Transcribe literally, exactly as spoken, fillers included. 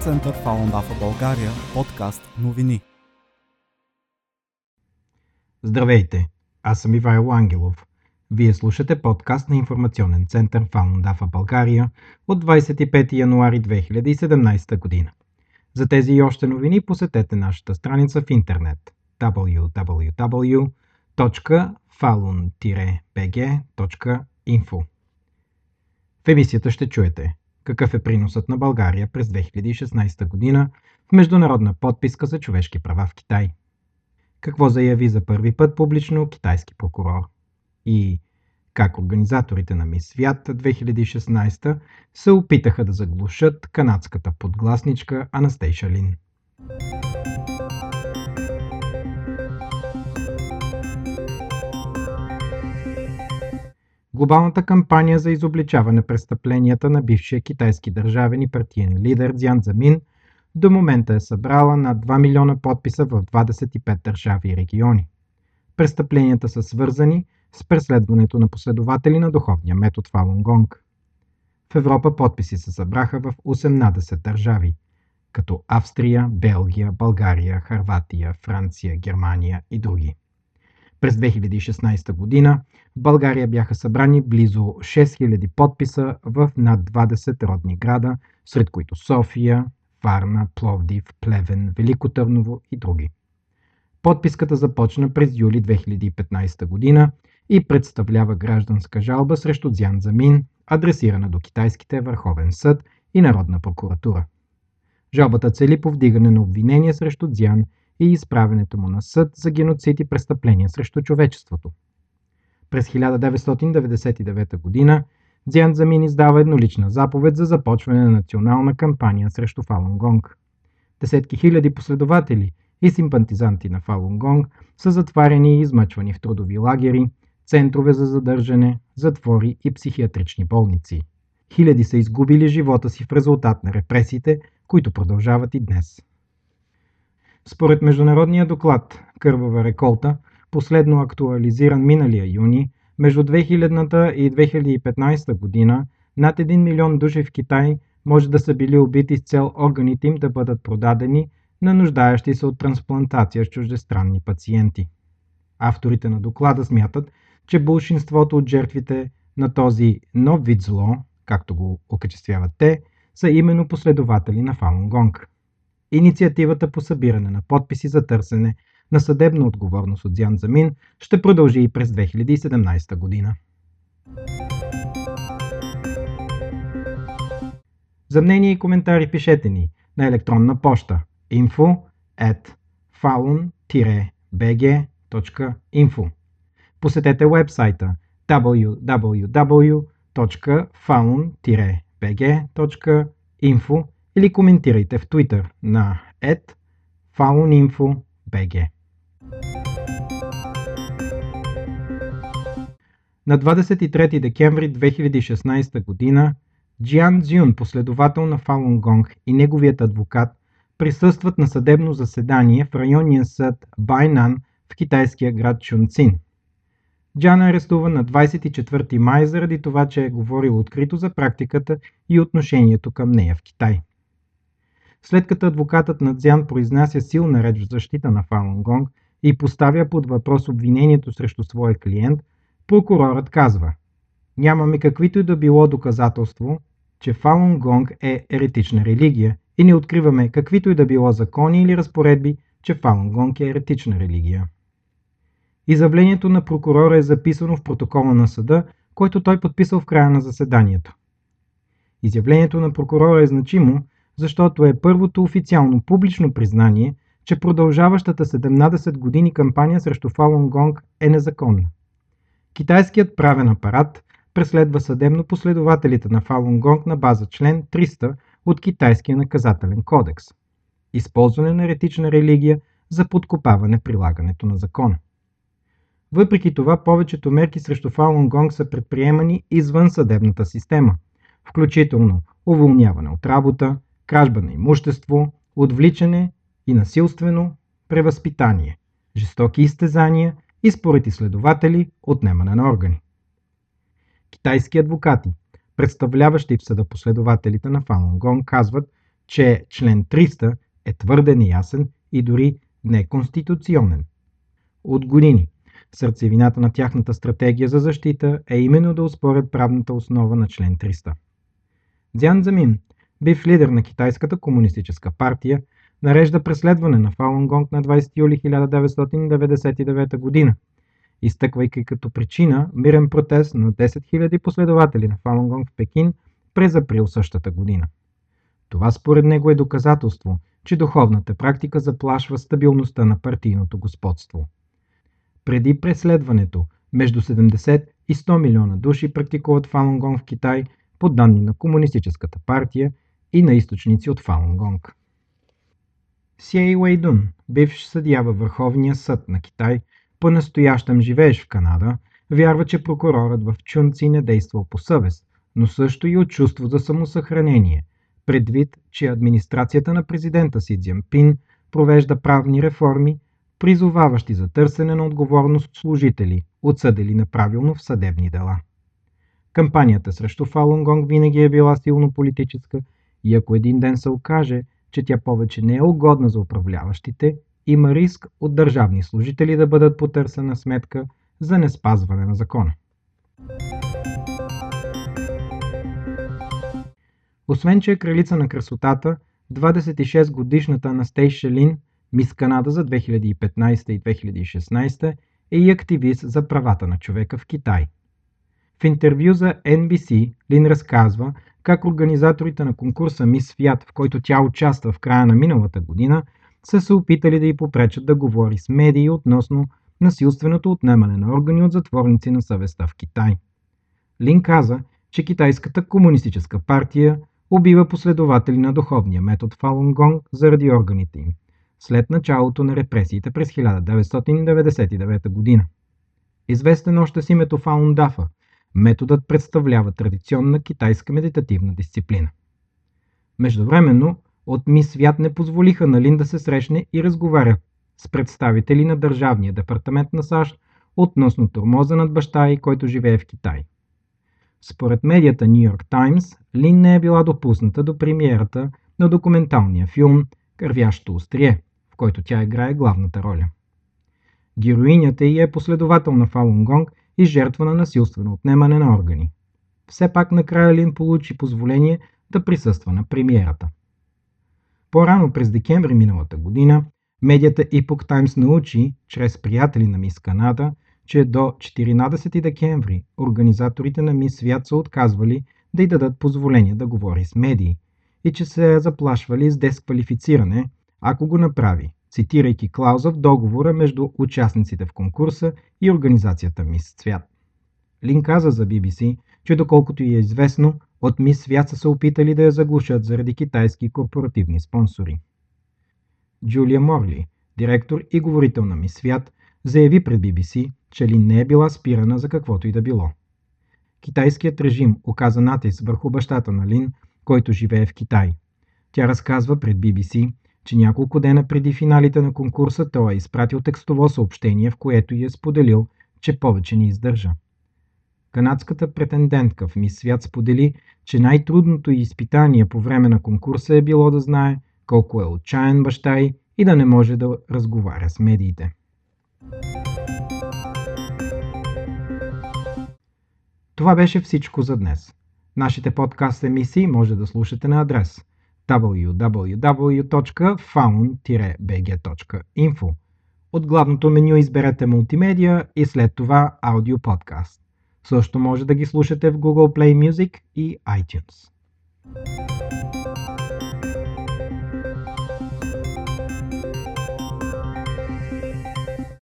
център Фалун Дафа България, подкаст новини. Здравейте, аз съм Ивайло Ангелов. Вие слушате подкаст на информационен център Фалун Дафа България от двадесет и пети януари две хиляди и седемнадесета година. За тези и още новини посетете нашата страница в интернет дабъл ю дабъл ю дабъл ю точка falun б г точка инфо. В емисията ще чуете какъв е приносът на България през две хиляди и шестнадесета година в международна подписка за човешки права в Китай. Какво заяви за първи път публично китайски прокурор? И как организаторите на Мис Свят две хиляди и шестнадесета се опитаха да заглушат канадската подгласничка Анастасия Лин. Глобалната кампания за изобличаване престъпленията на бившия китайски държавен и партиен лидер Дзян Замин до момента е събрала над два милиона подписа в двадесет и пет държави и региони. Престъпленията са свързани с преследването на последователи на духовния метод Фалунгонг. В Европа подписи се събраха в осемнадесет държави, като Австрия, Белгия, България, Хърватия, Франция, Германия и други. През две хиляди и шестнадесета година в България бяха събрани близо шест хиляди подписа в над двадесет родни града, сред които София, Варна, Пловдив, Плевен, Велико Търново и други. Подписката започна през юли две хиляди и петнадесета година и представлява гражданска жалба срещу Дзян Замин, адресирана до китайските Върховен съд и Народна прокуратура. Жалбата цели повдигане на обвинение срещу Дзян и изправенето му на съд за геноцид и престъпления срещу човечеството. През хиляда деветстотин деветдесет и девета година Дзян Замин издава еднолична заповед за започване на национална кампания срещу Фалунгонг. Десетки хиляди последователи и симпатизанти на Фалунгонг са затварени и измъчвани в трудови лагери, центрове за задържане, затвори и психиатрични болници. Хиляди са изгубили живота си в резултат на репресиите, които продължават и днес. Според международния доклад «Кървава реколта», последно актуализиран миналия юни, между две хилядната и две хиляди и петнадесета година над един милион души в Китай може да са били убити с цел органите им да бъдат продадени на нуждаещи се от трансплантация с чуждестранни пациенти. Авторите на доклада смятат, че болшинството от жертвите на този нов вид зло, както го окачествяват те, са именно последователи на Фалунгонг. Инициативата по събиране на подписи за търсене на съдебна отговорност от Дзян Замин ще продължи и през две хиляди и седемнадесета година. За мнение и коментари пишете ни на електронна поща инфо кльомба falun б г точка инфо. Посетете уебсайта дабъл ю дабъл ю дабъл ю точка falun б г точка инфо или коментирайте в Twitter на et faluninfo точка b g. На двадесет и трети декември две хиляди и шестнадесета година Джиан Цзюн, последовател на Фалунгонг, и неговият адвокат присъстват на съдебно заседание в районния съд Байнан в китайския град Чунцин. Джан е арестуван на двадесет и четвърти май заради това, че е говорил открито за практиката и отношението към нея в Китай. След като адвокатът на Дзян произнася силна реч в защита на Фалунгонг и поставя под въпрос обвинението срещу своя клиент, прокурорът казва: „Нямаме каквито и да било доказателство, че Фалунгонг е еретична религия и не откриваме каквито и да било закони или разпоредби, че Фалунгонг е еретична религия.“ Изявлението на прокурора е записано в протокола на съда, който той подписал в края на заседанието. Изявлението на прокурора е значимо, защото е първото официално публично признание, че продължаващата седемнадесет години кампания срещу Фалунгонг е незаконна. Китайският правен апарат преследва съдебно последователите на Фалунгонг на база член триста от Китайския наказателен кодекс – използване на еретична религия за подкопаване прилагането на закона. Въпреки това, повечето мерки срещу Фалунгонг са предприемани извън съдебната система, включително уволняване от работа, кражба на имущество, отвличане и насилствено превъзпитание, жестоки изтезания и, според изследователи, отнемане на органи. Китайски адвокати, представляващи в съда последователите на Фалунгонг, казват, че член триста е твърде неясен и дори неконституционен. От години сърцевината на тяхната стратегия за защита е именно да оспорят правната основа на член триста. Дзян Замин, бив лидер на Китайската комунистическа партия, нарежда преследване на Фалунгонг на двадесети юли хиляда деветстотин деветдесет и девета година, изтъквайки като причина мирен протест на десет хиляди последователи на Фалунгонг в Пекин през април същата година. Това според него е доказателство, че духовната практика заплашва стабилността на партийното господство. Преди преследването, между седемдесет и сто милиона души практикуват Фалунгонг в Китай, по данни на Комунистическата партия и на източници от Фалунгонг. Сие Уейдун, бивш съдия във Върховния съд на Китай, по-настоящем живееш в Канада, вярва, че прокурорът в Чунци не действал по съвест, но също и от чувство за самосъхранение, предвид, че администрацията на президента Си Дзинпин провежда правни реформи, призоваващи за търсене на отговорност служители, отсъдили неправилно в съдебни дела. Кампанията срещу Фалунгонг винаги е била силно политическа и ако един ден се окаже, че тя повече не е угодна за управляващите, има риск от държавни служители да бъдат потърсена сметка за неспазване на закона. Освен, че е кралица на красотата, двадесет и шестгодишната Анастасия Лин, мис Канада за две хиляди и петнадесета и две хиляди и шестнадесета, е и активист за правата на човека в Китай. В интервю за Ен Би Си Лин разказва как организаторите на конкурса Мис Свят, в който тя участва в края на миналата година, са се опитали да й попречат да говори с медии относно насилственото отнемане на органи от затворници на съвестта в Китай. Лин каза, че Китайската комунистическа партия убива последователи на духовния метод Фалунгонг заради органите им, след началото на репресиите през хиляда деветстотин деветдесет и девета година. Известен още с името Фалун Дафа, методът представлява традиционна китайска медитативна дисциплина. Междувременно, от Мис Свят не позволиха на Лин да се срещне и разговаря с представители на Държавния департамент на САЩ относно тормоза над баща й, който живее в Китай. Според медията New York Times, Лин не е била допусната до премиерата на документалния филм «Кървящо острие», в който тя играе главната роля. Героинята й е последовател на Фалунгонг и жертва на насилствено отнемане на органи. Все пак накрая Лин получи позволение да присъства на премиерата. По-рано през декември миналата година, медията Epoch Times научи, чрез приятели на Мис Канада, че до четиринадесети декември организаторите на Мис Свят са отказвали да й дадат позволение да говори с медии и че се заплашвали с десквалифициране, ако го направи, цитирайки клауза в договора между участниците в конкурса и организацията Мис Свят. Лин каза за Би Би Си, че доколкото й е известно, от Мис Свят са се опитали да я заглушат заради китайски корпоративни спонсори. Джулия Морли, директор и говорител на Мис Свят, заяви пред Би Би Си, че Лин не е била спирана за каквото и да било. Китайският режим оказа натиск върху бащата на Лин, който живее в Китай. Тя разказва пред Би Би Си, че няколко дена преди финалите на конкурса той е изпратил текстово съобщение, в което ѝ е споделил, че повече не издържа. Канадската претендентка в Мис Свят сподели, че най-трудното изпитание по време на конкурса е било да знае колко е отчаян баща ѝ и да не може да разговаря с медиите. Това беше всичко за днес. Нашите подкаст емисии може да слушате на адрес дабъл ю дабъл ю дабъл ю точка фаун бг точка инфо. От главното меню изберете мултимедия и след това аудио подкаст. Също може да ги слушате в Google Play Music и iTunes.